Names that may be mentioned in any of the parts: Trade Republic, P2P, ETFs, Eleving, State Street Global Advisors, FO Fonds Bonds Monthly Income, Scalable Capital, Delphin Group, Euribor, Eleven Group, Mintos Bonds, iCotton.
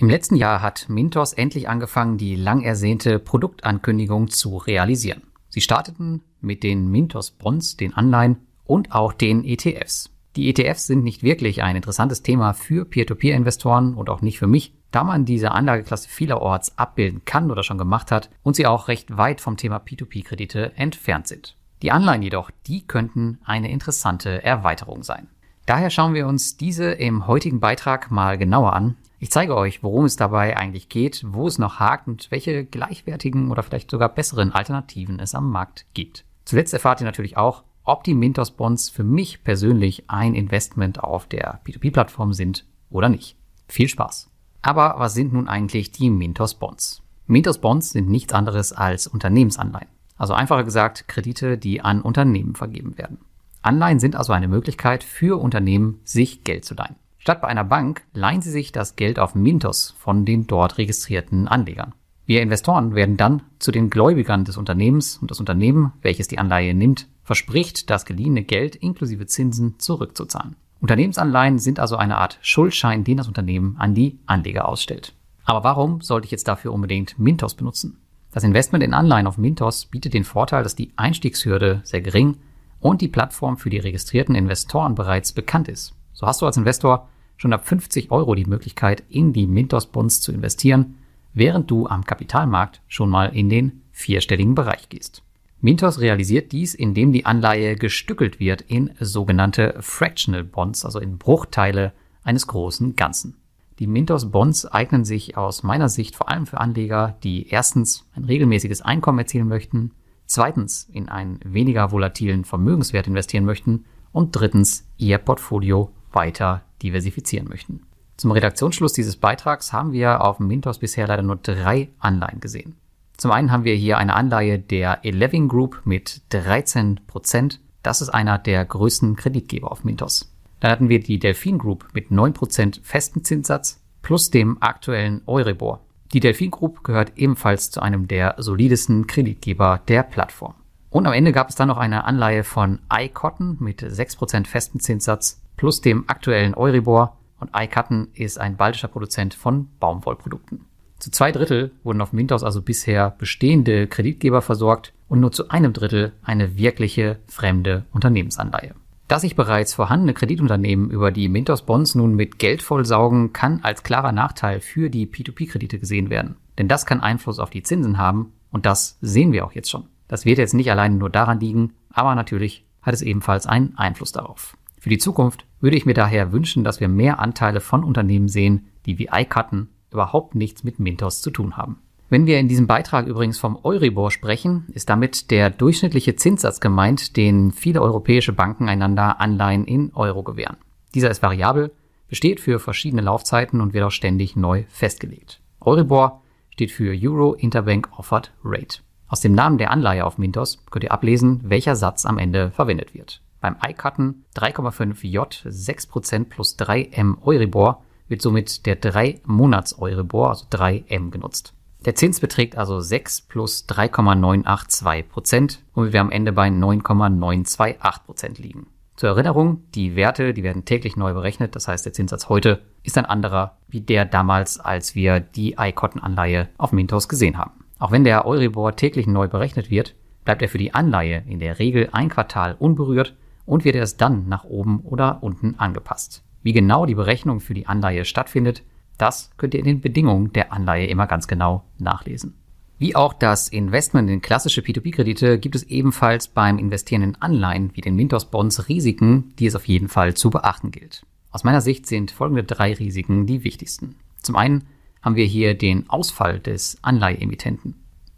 Im letzten Jahr hat Mintos endlich angefangen, die lang ersehnte Produktankündigung zu realisieren. Sie starteten mit den Mintos Bonds, den Anleihen und auch den ETFs. Die ETFs sind nicht wirklich ein interessantes Thema für Peer-to-Peer-Investoren und auch nicht für mich, da man diese Anlageklasse vielerorts abbilden kann oder schon gemacht hat und sie auch recht weit vom Thema P2P-Kredite entfernt sind. Die Anleihen jedoch, die könnten eine interessante Erweiterung sein. Daher schauen wir uns diese im heutigen Beitrag mal genauer an. Ich zeige euch, worum es dabei eigentlich geht, wo es noch hakt und welche gleichwertigen oder vielleicht sogar besseren Alternativen es am Markt gibt. Zuletzt erfahrt ihr natürlich auch, ob die Mintos Bonds für mich persönlich ein Investment auf der P2P-Plattform sind oder nicht. Viel Spaß! Aber was sind nun eigentlich die Mintos Bonds? Mintos Bonds sind nichts anderes als Unternehmensanleihen. Also einfacher gesagt, Kredite, die an Unternehmen vergeben werden. Anleihen sind also eine Möglichkeit für Unternehmen, sich Geld zu leihen. Statt bei einer Bank leihen sie sich das Geld auf Mintos von den dort registrierten Anlegern. Wir Investoren werden dann zu den Gläubigern des Unternehmens und das Unternehmen, welches die Anleihe nimmt, verspricht, das geliehene Geld inklusive Zinsen zurückzuzahlen. Unternehmensanleihen sind also eine Art Schuldschein, den das Unternehmen an die Anleger ausstellt. Aber warum sollte ich jetzt dafür unbedingt Mintos benutzen? Das Investment in Anleihen auf Mintos bietet den Vorteil, dass die Einstiegshürde sehr gering und die Plattform für die registrierten Investoren bereits bekannt ist. So hast du als Investor schon ab 50 € die Möglichkeit, in die Mintos Bonds zu investieren, während du am Kapitalmarkt schon mal in den vierstelligen Bereich gehst. Mintos realisiert dies, indem die Anleihe gestückelt wird in sogenannte Fractional Bonds, also in Bruchteile eines großen Ganzen. Die Mintos Bonds eignen sich aus meiner Sicht vor allem für Anleger, die erstens ein regelmäßiges Einkommen erzielen möchten, zweitens in einen weniger volatilen Vermögenswert investieren möchten und drittens ihr Portfolio weiter diversifizieren möchten. Zum Redaktionsschluss dieses Beitrags haben wir auf Mintos bisher leider nur 3 Anleihen gesehen. Zum einen haben wir hier eine Anleihe der Eleven Group mit 13%. Das ist einer der größten Kreditgeber auf Mintos. Dann hatten wir die Delphin Group mit 9% festen Zinssatz plus dem aktuellen Euribor. Die Delphin Group gehört ebenfalls zu einem der solidesten Kreditgeber der Plattform. Und am Ende gab es dann noch eine Anleihe von iCotton mit 6% festen Zinssatz plus dem aktuellen Euribor. Und iCotton ist ein baltischer Produzent von Baumwollprodukten. Zu 2/3 wurden auf Mintos also bisher bestehende Kreditgeber versorgt und nur zu 1/3 eine wirkliche fremde Unternehmensanleihe. Dass sich bereits vorhandene Kreditunternehmen über die Mintos Bonds nun mit Geld vollsaugen, kann als klarer Nachteil für die P2P-Kredite gesehen werden. Denn das kann Einfluss auf die Zinsen haben und das sehen wir auch jetzt schon. Das wird jetzt nicht alleine nur daran liegen, aber natürlich hat es ebenfalls einen Einfluss darauf. Für die Zukunft würde ich mir daher wünschen, dass wir mehr Anteile von Unternehmen sehen, die wie iCotton überhaupt nichts mit Mintos zu tun haben. Wenn wir in diesem Beitrag übrigens vom Euribor sprechen, ist damit der durchschnittliche Zinssatz gemeint, den viele europäische Banken einander Anleihen in Euro gewähren. Dieser ist variabel, besteht für verschiedene Laufzeiten und wird auch ständig neu festgelegt. Euribor steht für Euro Interbank Offered Rate. Aus dem Namen der Anleihe auf Mintos könnt ihr ablesen, welcher Satz am Ende verwendet wird. Beim iCotton 3,5J, 6% plus 3M Euribor wird somit der 3-Monats-Euribor, also 3M, genutzt. Der Zins beträgt also 6 plus 3,982%, womit wir am Ende bei 9,928% liegen. Zur Erinnerung, die Werte, die werden täglich neu berechnet, das heißt der Zinssatz heute ist ein anderer wie der damals, als wir die iCotton-Anleihe auf Mintos gesehen haben. Auch wenn der Euribor täglich neu berechnet wird, bleibt er für die Anleihe in der Regel ein Quartal unberührt und wird erst dann nach oben oder unten angepasst. Wie genau die Berechnung für die Anleihe stattfindet, das könnt ihr in den Bedingungen der Anleihe immer ganz genau nachlesen. Wie auch das Investment in klassische P2P-Kredite gibt es ebenfalls beim Investieren in Anleihen wie den Mintos Bonds Risiken, die es auf jeden Fall zu beachten gilt. Aus meiner Sicht sind folgende 3 Risiken die wichtigsten. Zum einen haben wir hier den Ausfall des Anleiheemittenten.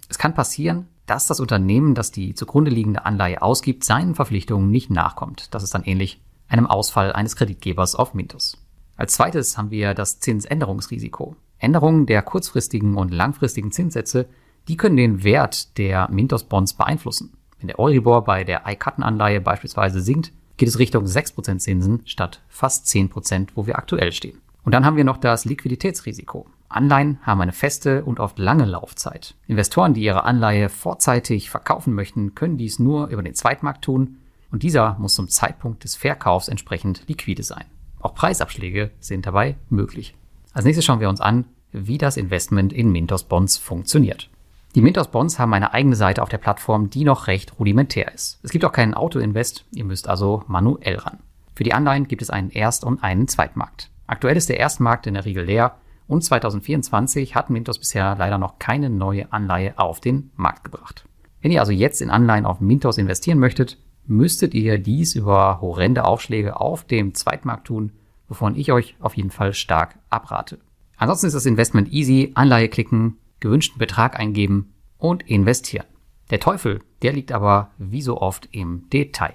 Es kann passieren, dass das Unternehmen, das die zugrunde liegende Anleihe ausgibt, seinen Verpflichtungen nicht nachkommt. Das ist dann ähnlich einem Ausfall eines Kreditgebers auf Mintos. Als zweites haben wir das Zinsänderungsrisiko. Änderungen der kurzfristigen und langfristigen Zinssätze, die können den Wert der Mintos Bonds beeinflussen. Wenn der Euribor bei der iCotton-Anleihe beispielsweise sinkt, geht es Richtung 6% Zinsen statt fast 10%, wo wir aktuell stehen. Und dann haben wir noch das Liquiditätsrisiko. Anleihen haben eine feste und oft lange Laufzeit. Investoren, die ihre Anleihe vorzeitig verkaufen möchten, können dies nur über den Zweitmarkt tun und dieser muss zum Zeitpunkt des Verkaufs entsprechend liquide sein. Auch Preisabschläge sind dabei möglich. Als nächstes schauen wir uns an, wie das Investment in Mintos Bonds funktioniert. Die Mintos Bonds haben eine eigene Seite auf der Plattform, die noch recht rudimentär ist. Es gibt auch keinen Auto-Invest, ihr müsst also manuell ran. Für die Anleihen gibt es einen Erst- und einen Zweitmarkt. Aktuell ist der Erstmarkt in der Regel leer und 2024 hat Mintos bisher leider noch keine neue Anleihe auf den Markt gebracht. Wenn ihr also jetzt in Anleihen auf Mintos investieren möchtet, müsstet ihr dies über horrende Aufschläge auf dem Zweitmarkt tun, wovon ich euch auf jeden Fall stark abrate. Ansonsten ist das Investment easy, Anleihe klicken, gewünschten Betrag eingeben und investieren. Der Teufel, der liegt aber wie so oft im Detail.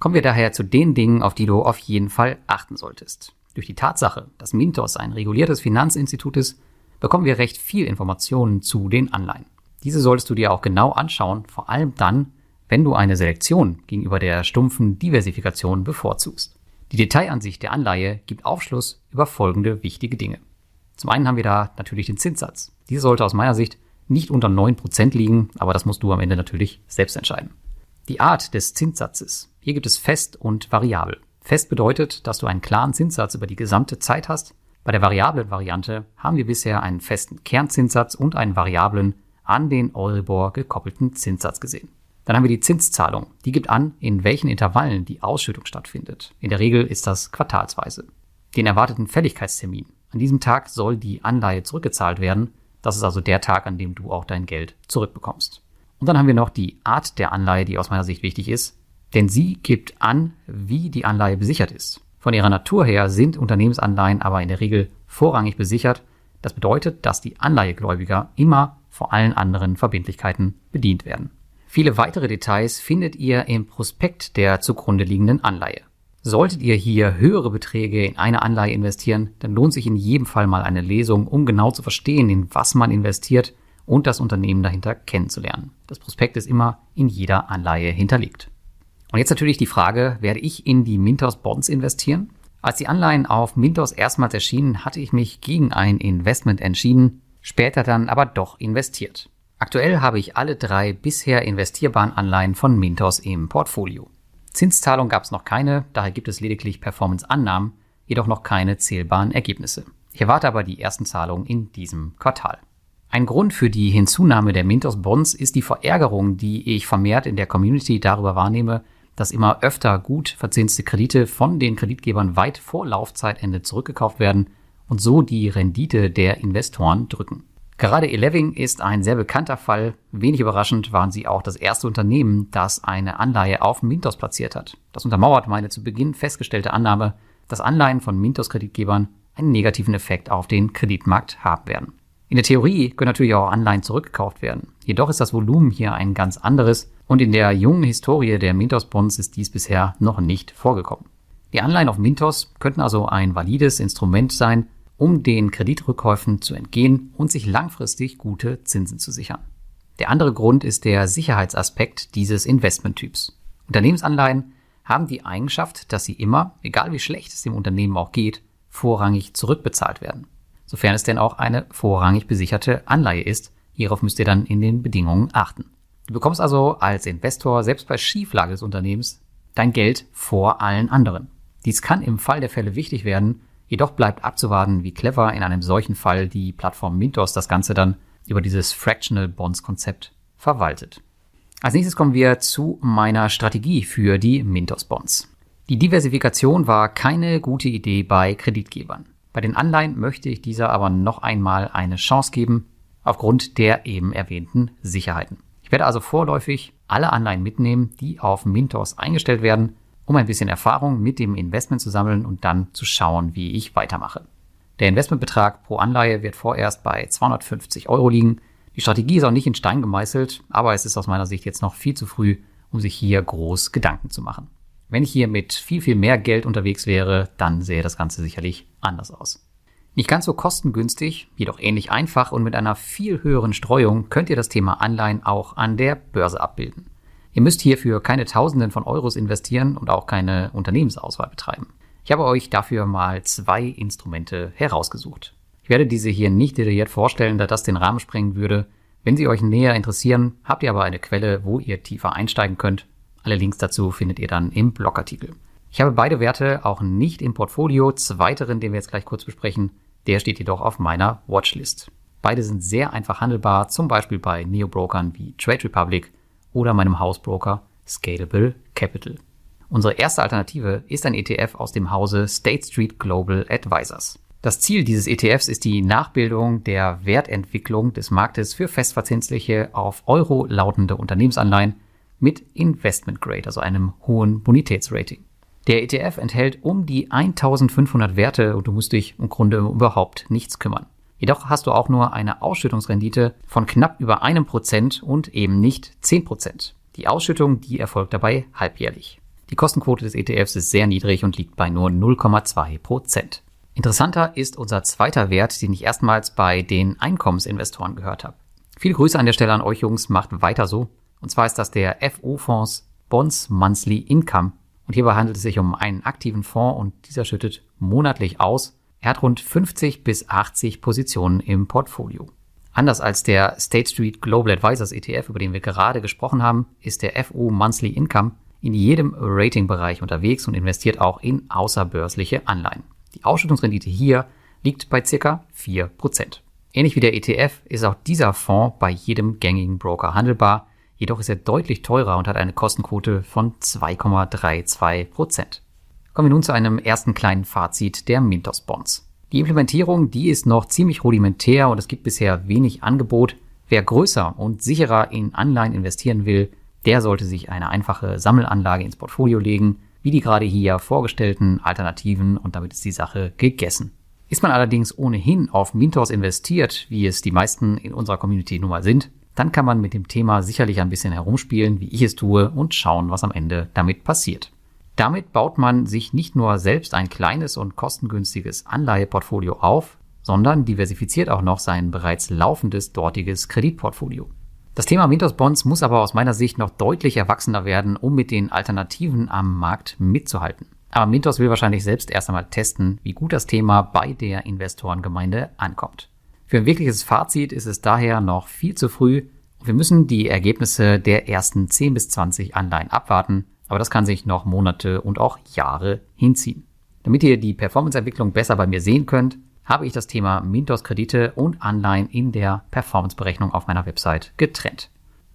Kommen wir daher zu den Dingen, auf die du auf jeden Fall achten solltest. Durch die Tatsache, dass Mintos ein reguliertes Finanzinstitut ist, bekommen wir recht viel Informationen zu den Anleihen. Diese solltest du dir auch genau anschauen, vor allem dann, wenn du eine Selektion gegenüber der stumpfen Diversifikation bevorzugst. Die Detailansicht der Anleihe gibt Aufschluss über folgende wichtige Dinge. Zum einen haben wir da natürlich den Zinssatz. Dieser sollte aus meiner Sicht nicht unter 9% liegen, aber das musst du am Ende natürlich selbst entscheiden. Die Art des Zinssatzes. Hier gibt es fest und variabel. Fest bedeutet, dass du einen klaren Zinssatz über die gesamte Zeit hast. Bei der variablen Variante haben wir bisher einen festen Kernzinssatz und einen variablen, an den Euribor gekoppelten Zinssatz gesehen. Dann haben wir die Zinszahlung. Die gibt an, in welchen Intervallen die Ausschüttung stattfindet. In der Regel ist das quartalsweise. Den erwarteten Fälligkeitstermin. An diesem Tag soll die Anleihe zurückgezahlt werden. Das ist also der Tag, an dem du auch dein Geld zurückbekommst. Und dann haben wir noch die Art der Anleihe, die aus meiner Sicht wichtig ist. Denn sie gibt an, wie die Anleihe besichert ist. Von ihrer Natur her sind Unternehmensanleihen aber in der Regel vorrangig besichert. Das bedeutet, dass die Anleihegläubiger immer vor allen anderen Verbindlichkeiten bedient werden. Viele weitere Details findet ihr im Prospekt der zugrunde liegenden Anleihe. Solltet ihr hier höhere Beträge in eine Anleihe investieren, dann lohnt sich in jedem Fall mal eine Lesung, um genau zu verstehen, in was man investiert und das Unternehmen dahinter kennenzulernen. Das Prospekt ist immer in jeder Anleihe hinterlegt. Und jetzt natürlich die Frage, werde ich in die Mintos Bonds investieren? Als die Anleihen auf Mintos erstmals erschienen, hatte ich mich gegen ein Investment entschieden, später dann aber doch investiert. Aktuell habe ich alle drei bisher investierbaren Anleihen von Mintos im Portfolio. Zinszahlung gab es noch keine, daher gibt es lediglich Performance-Annahmen, jedoch noch keine zählbaren Ergebnisse. Ich erwarte aber die ersten Zahlungen in diesem Quartal. Ein Grund für die Hinzunahme der Mintos Bonds ist die Verärgerung, die ich vermehrt in der Community darüber wahrnehme, dass immer öfter gut verzinste Kredite von den Kreditgebern weit vor Laufzeitende zurückgekauft werden und so die Rendite der Investoren drücken. Gerade Eleving ist ein sehr bekannter Fall. Wenig überraschend waren sie auch das erste Unternehmen, das eine Anleihe auf Mintos platziert hat. Das untermauert meine zu Beginn festgestellte Annahme, dass Anleihen von Mintos-Kreditgebern einen negativen Effekt auf den Kreditmarkt haben werden. In der Theorie können natürlich auch Anleihen zurückgekauft werden. Jedoch ist das Volumen hier ein ganz anderes und in der jungen Historie der Mintos-Bonds ist dies bisher noch nicht vorgekommen. Die Anleihen auf Mintos könnten also ein valides Instrument sein, um den Kreditrückkäufen zu entgehen und sich langfristig gute Zinsen zu sichern. Der andere Grund ist der Sicherheitsaspekt dieses Investmenttyps. Unternehmensanleihen haben die Eigenschaft, dass sie immer, egal wie schlecht es dem Unternehmen auch geht, vorrangig zurückbezahlt werden. Sofern es denn auch eine vorrangig besicherte Anleihe ist, hierauf müsst ihr dann in den Bedingungen achten. Du bekommst also als Investor selbst bei Schieflage des Unternehmens dein Geld vor allen anderen. Dies kann im Fall der Fälle wichtig werden, jedoch bleibt abzuwarten, wie clever in einem solchen Fall die Plattform Mintos das Ganze dann über dieses Fractional Bonds Konzept verwaltet. Als nächstes kommen wir zu meiner Strategie für die Mintos Bonds. Die Diversifikation war keine gute Idee bei Kreditgebern. Bei den Anleihen möchte ich dieser aber noch einmal eine Chance geben, aufgrund der eben erwähnten Sicherheiten. Ich werde also vorläufig alle Anleihen mitnehmen, die auf Mintos eingestellt werden, um ein bisschen Erfahrung mit dem Investment zu sammeln und dann zu schauen, wie ich weitermache. Der Investmentbetrag pro Anleihe wird vorerst bei 250 € liegen. Die Strategie ist auch nicht in Stein gemeißelt, aber es ist aus meiner Sicht jetzt noch viel zu früh, um sich hier groß Gedanken zu machen. Wenn ich hier mit viel, viel mehr Geld unterwegs wäre, dann sähe das Ganze sicherlich anders aus. Nicht ganz so kostengünstig, jedoch ähnlich einfach und mit einer viel höheren Streuung könnt ihr das Thema Anleihen auch an der Börse abbilden. Ihr müsst hierfür keine Tausenden von Euros investieren und auch keine Unternehmensauswahl betreiben. Ich habe euch dafür mal zwei Instrumente herausgesucht. Ich werde diese hier nicht detailliert vorstellen, da das den Rahmen sprengen würde. Wenn sie euch näher interessieren, habt ihr aber eine Quelle, wo ihr tiefer einsteigen könnt. Alle Links dazu findet ihr dann im Blogartikel. Ich habe beide Werte auch nicht im Portfolio. Zweiteren, den wir jetzt gleich kurz besprechen, Der steht jedoch auf meiner Watchlist. Beide sind sehr einfach handelbar, zum Beispiel bei Neobrokern wie Trade Republic oder meinem Hausbroker Scalable Capital. Unsere erste Alternative ist ein ETF aus dem Hause State Street Global Advisors. Das Ziel dieses ETFs ist die Nachbildung der Wertentwicklung des Marktes für festverzinsliche, auf Euro lautende Unternehmensanleihen mit Investment Grade, also einem hohen Bonitätsrating. Der ETF enthält um die 1500 Werte und du musst dich im Grunde um überhaupt nichts kümmern. Jedoch hast du auch nur eine Ausschüttungsrendite von knapp über 1% und eben nicht 10%. Die Ausschüttung, die erfolgt dabei halbjährlich. Die Kostenquote des ETFs ist sehr niedrig und liegt bei nur 0,2%. Interessanter ist unser zweiter Wert, den ich erstmals bei den Einkommensinvestoren gehört habe. Viele Grüße an der Stelle an euch Jungs, macht weiter so. Und zwar ist das der FO Fonds Bonds Monthly Income. Und hierbei handelt es sich um einen aktiven Fonds und dieser schüttet monatlich aus. Er hat rund 50 bis 80 Positionen im Portfolio. Anders als der State Street Global Advisors ETF, über den wir gerade gesprochen haben, ist der FO Monthly Income in jedem Ratingbereich unterwegs und investiert auch in außerbörsliche Anleihen. Die Ausschüttungsrendite hier liegt bei ca. 4%. Ähnlich wie der ETF ist auch dieser Fonds bei jedem gängigen Broker handelbar, jedoch ist er deutlich teurer und hat eine Kostenquote von 2,32%. Kommen wir nun zu einem ersten kleinen Fazit der Mintos Bonds. Die Implementierung, die ist noch ziemlich rudimentär und es gibt bisher wenig Angebot. Wer größer und sicherer in Anleihen investieren will, der sollte sich eine einfache Sammelanlage ins Portfolio legen, wie die gerade hier vorgestellten Alternativen, und damit ist die Sache gegessen. Ist man allerdings ohnehin auf Mintos investiert, wie es die meisten in unserer Community nun mal sind, dann kann man mit dem Thema sicherlich ein bisschen herumspielen, wie ich es tue, und schauen, was am Ende damit passiert. Damit baut man sich nicht nur selbst ein kleines und kostengünstiges Anleiheportfolio auf, sondern diversifiziert auch noch sein bereits laufendes dortiges Kreditportfolio. Das Thema Mintos Bonds muss aber aus meiner Sicht noch deutlich erwachsener werden, um mit den Alternativen am Markt mitzuhalten. Aber Mintos will wahrscheinlich selbst erst einmal testen, wie gut das Thema bei der Investorengemeinde ankommt. Für ein wirkliches Fazit ist es daher noch viel zu früh. Wir müssen die Ergebnisse der ersten 10 bis 20 Anleihen abwarten, aber das kann sich noch Monate und auch Jahre hinziehen. Damit ihr die Performanceentwicklung besser bei mir sehen könnt, habe ich das Thema Mintos-Kredite und Anleihen in der Performance-Berechnung auf meiner Website getrennt.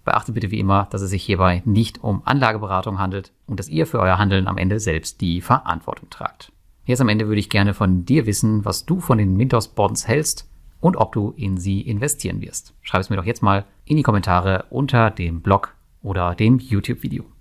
Beachtet bitte wie immer, dass es sich hierbei nicht um Anlageberatung handelt und dass ihr für euer Handeln am Ende selbst die Verantwortung tragt. Jetzt am Ende würde ich gerne von dir wissen, was du von den Mintos Bonds hältst und ob du in sie investieren wirst. Schreib es mir doch jetzt mal in die Kommentare unter dem Blog oder dem YouTube-Video.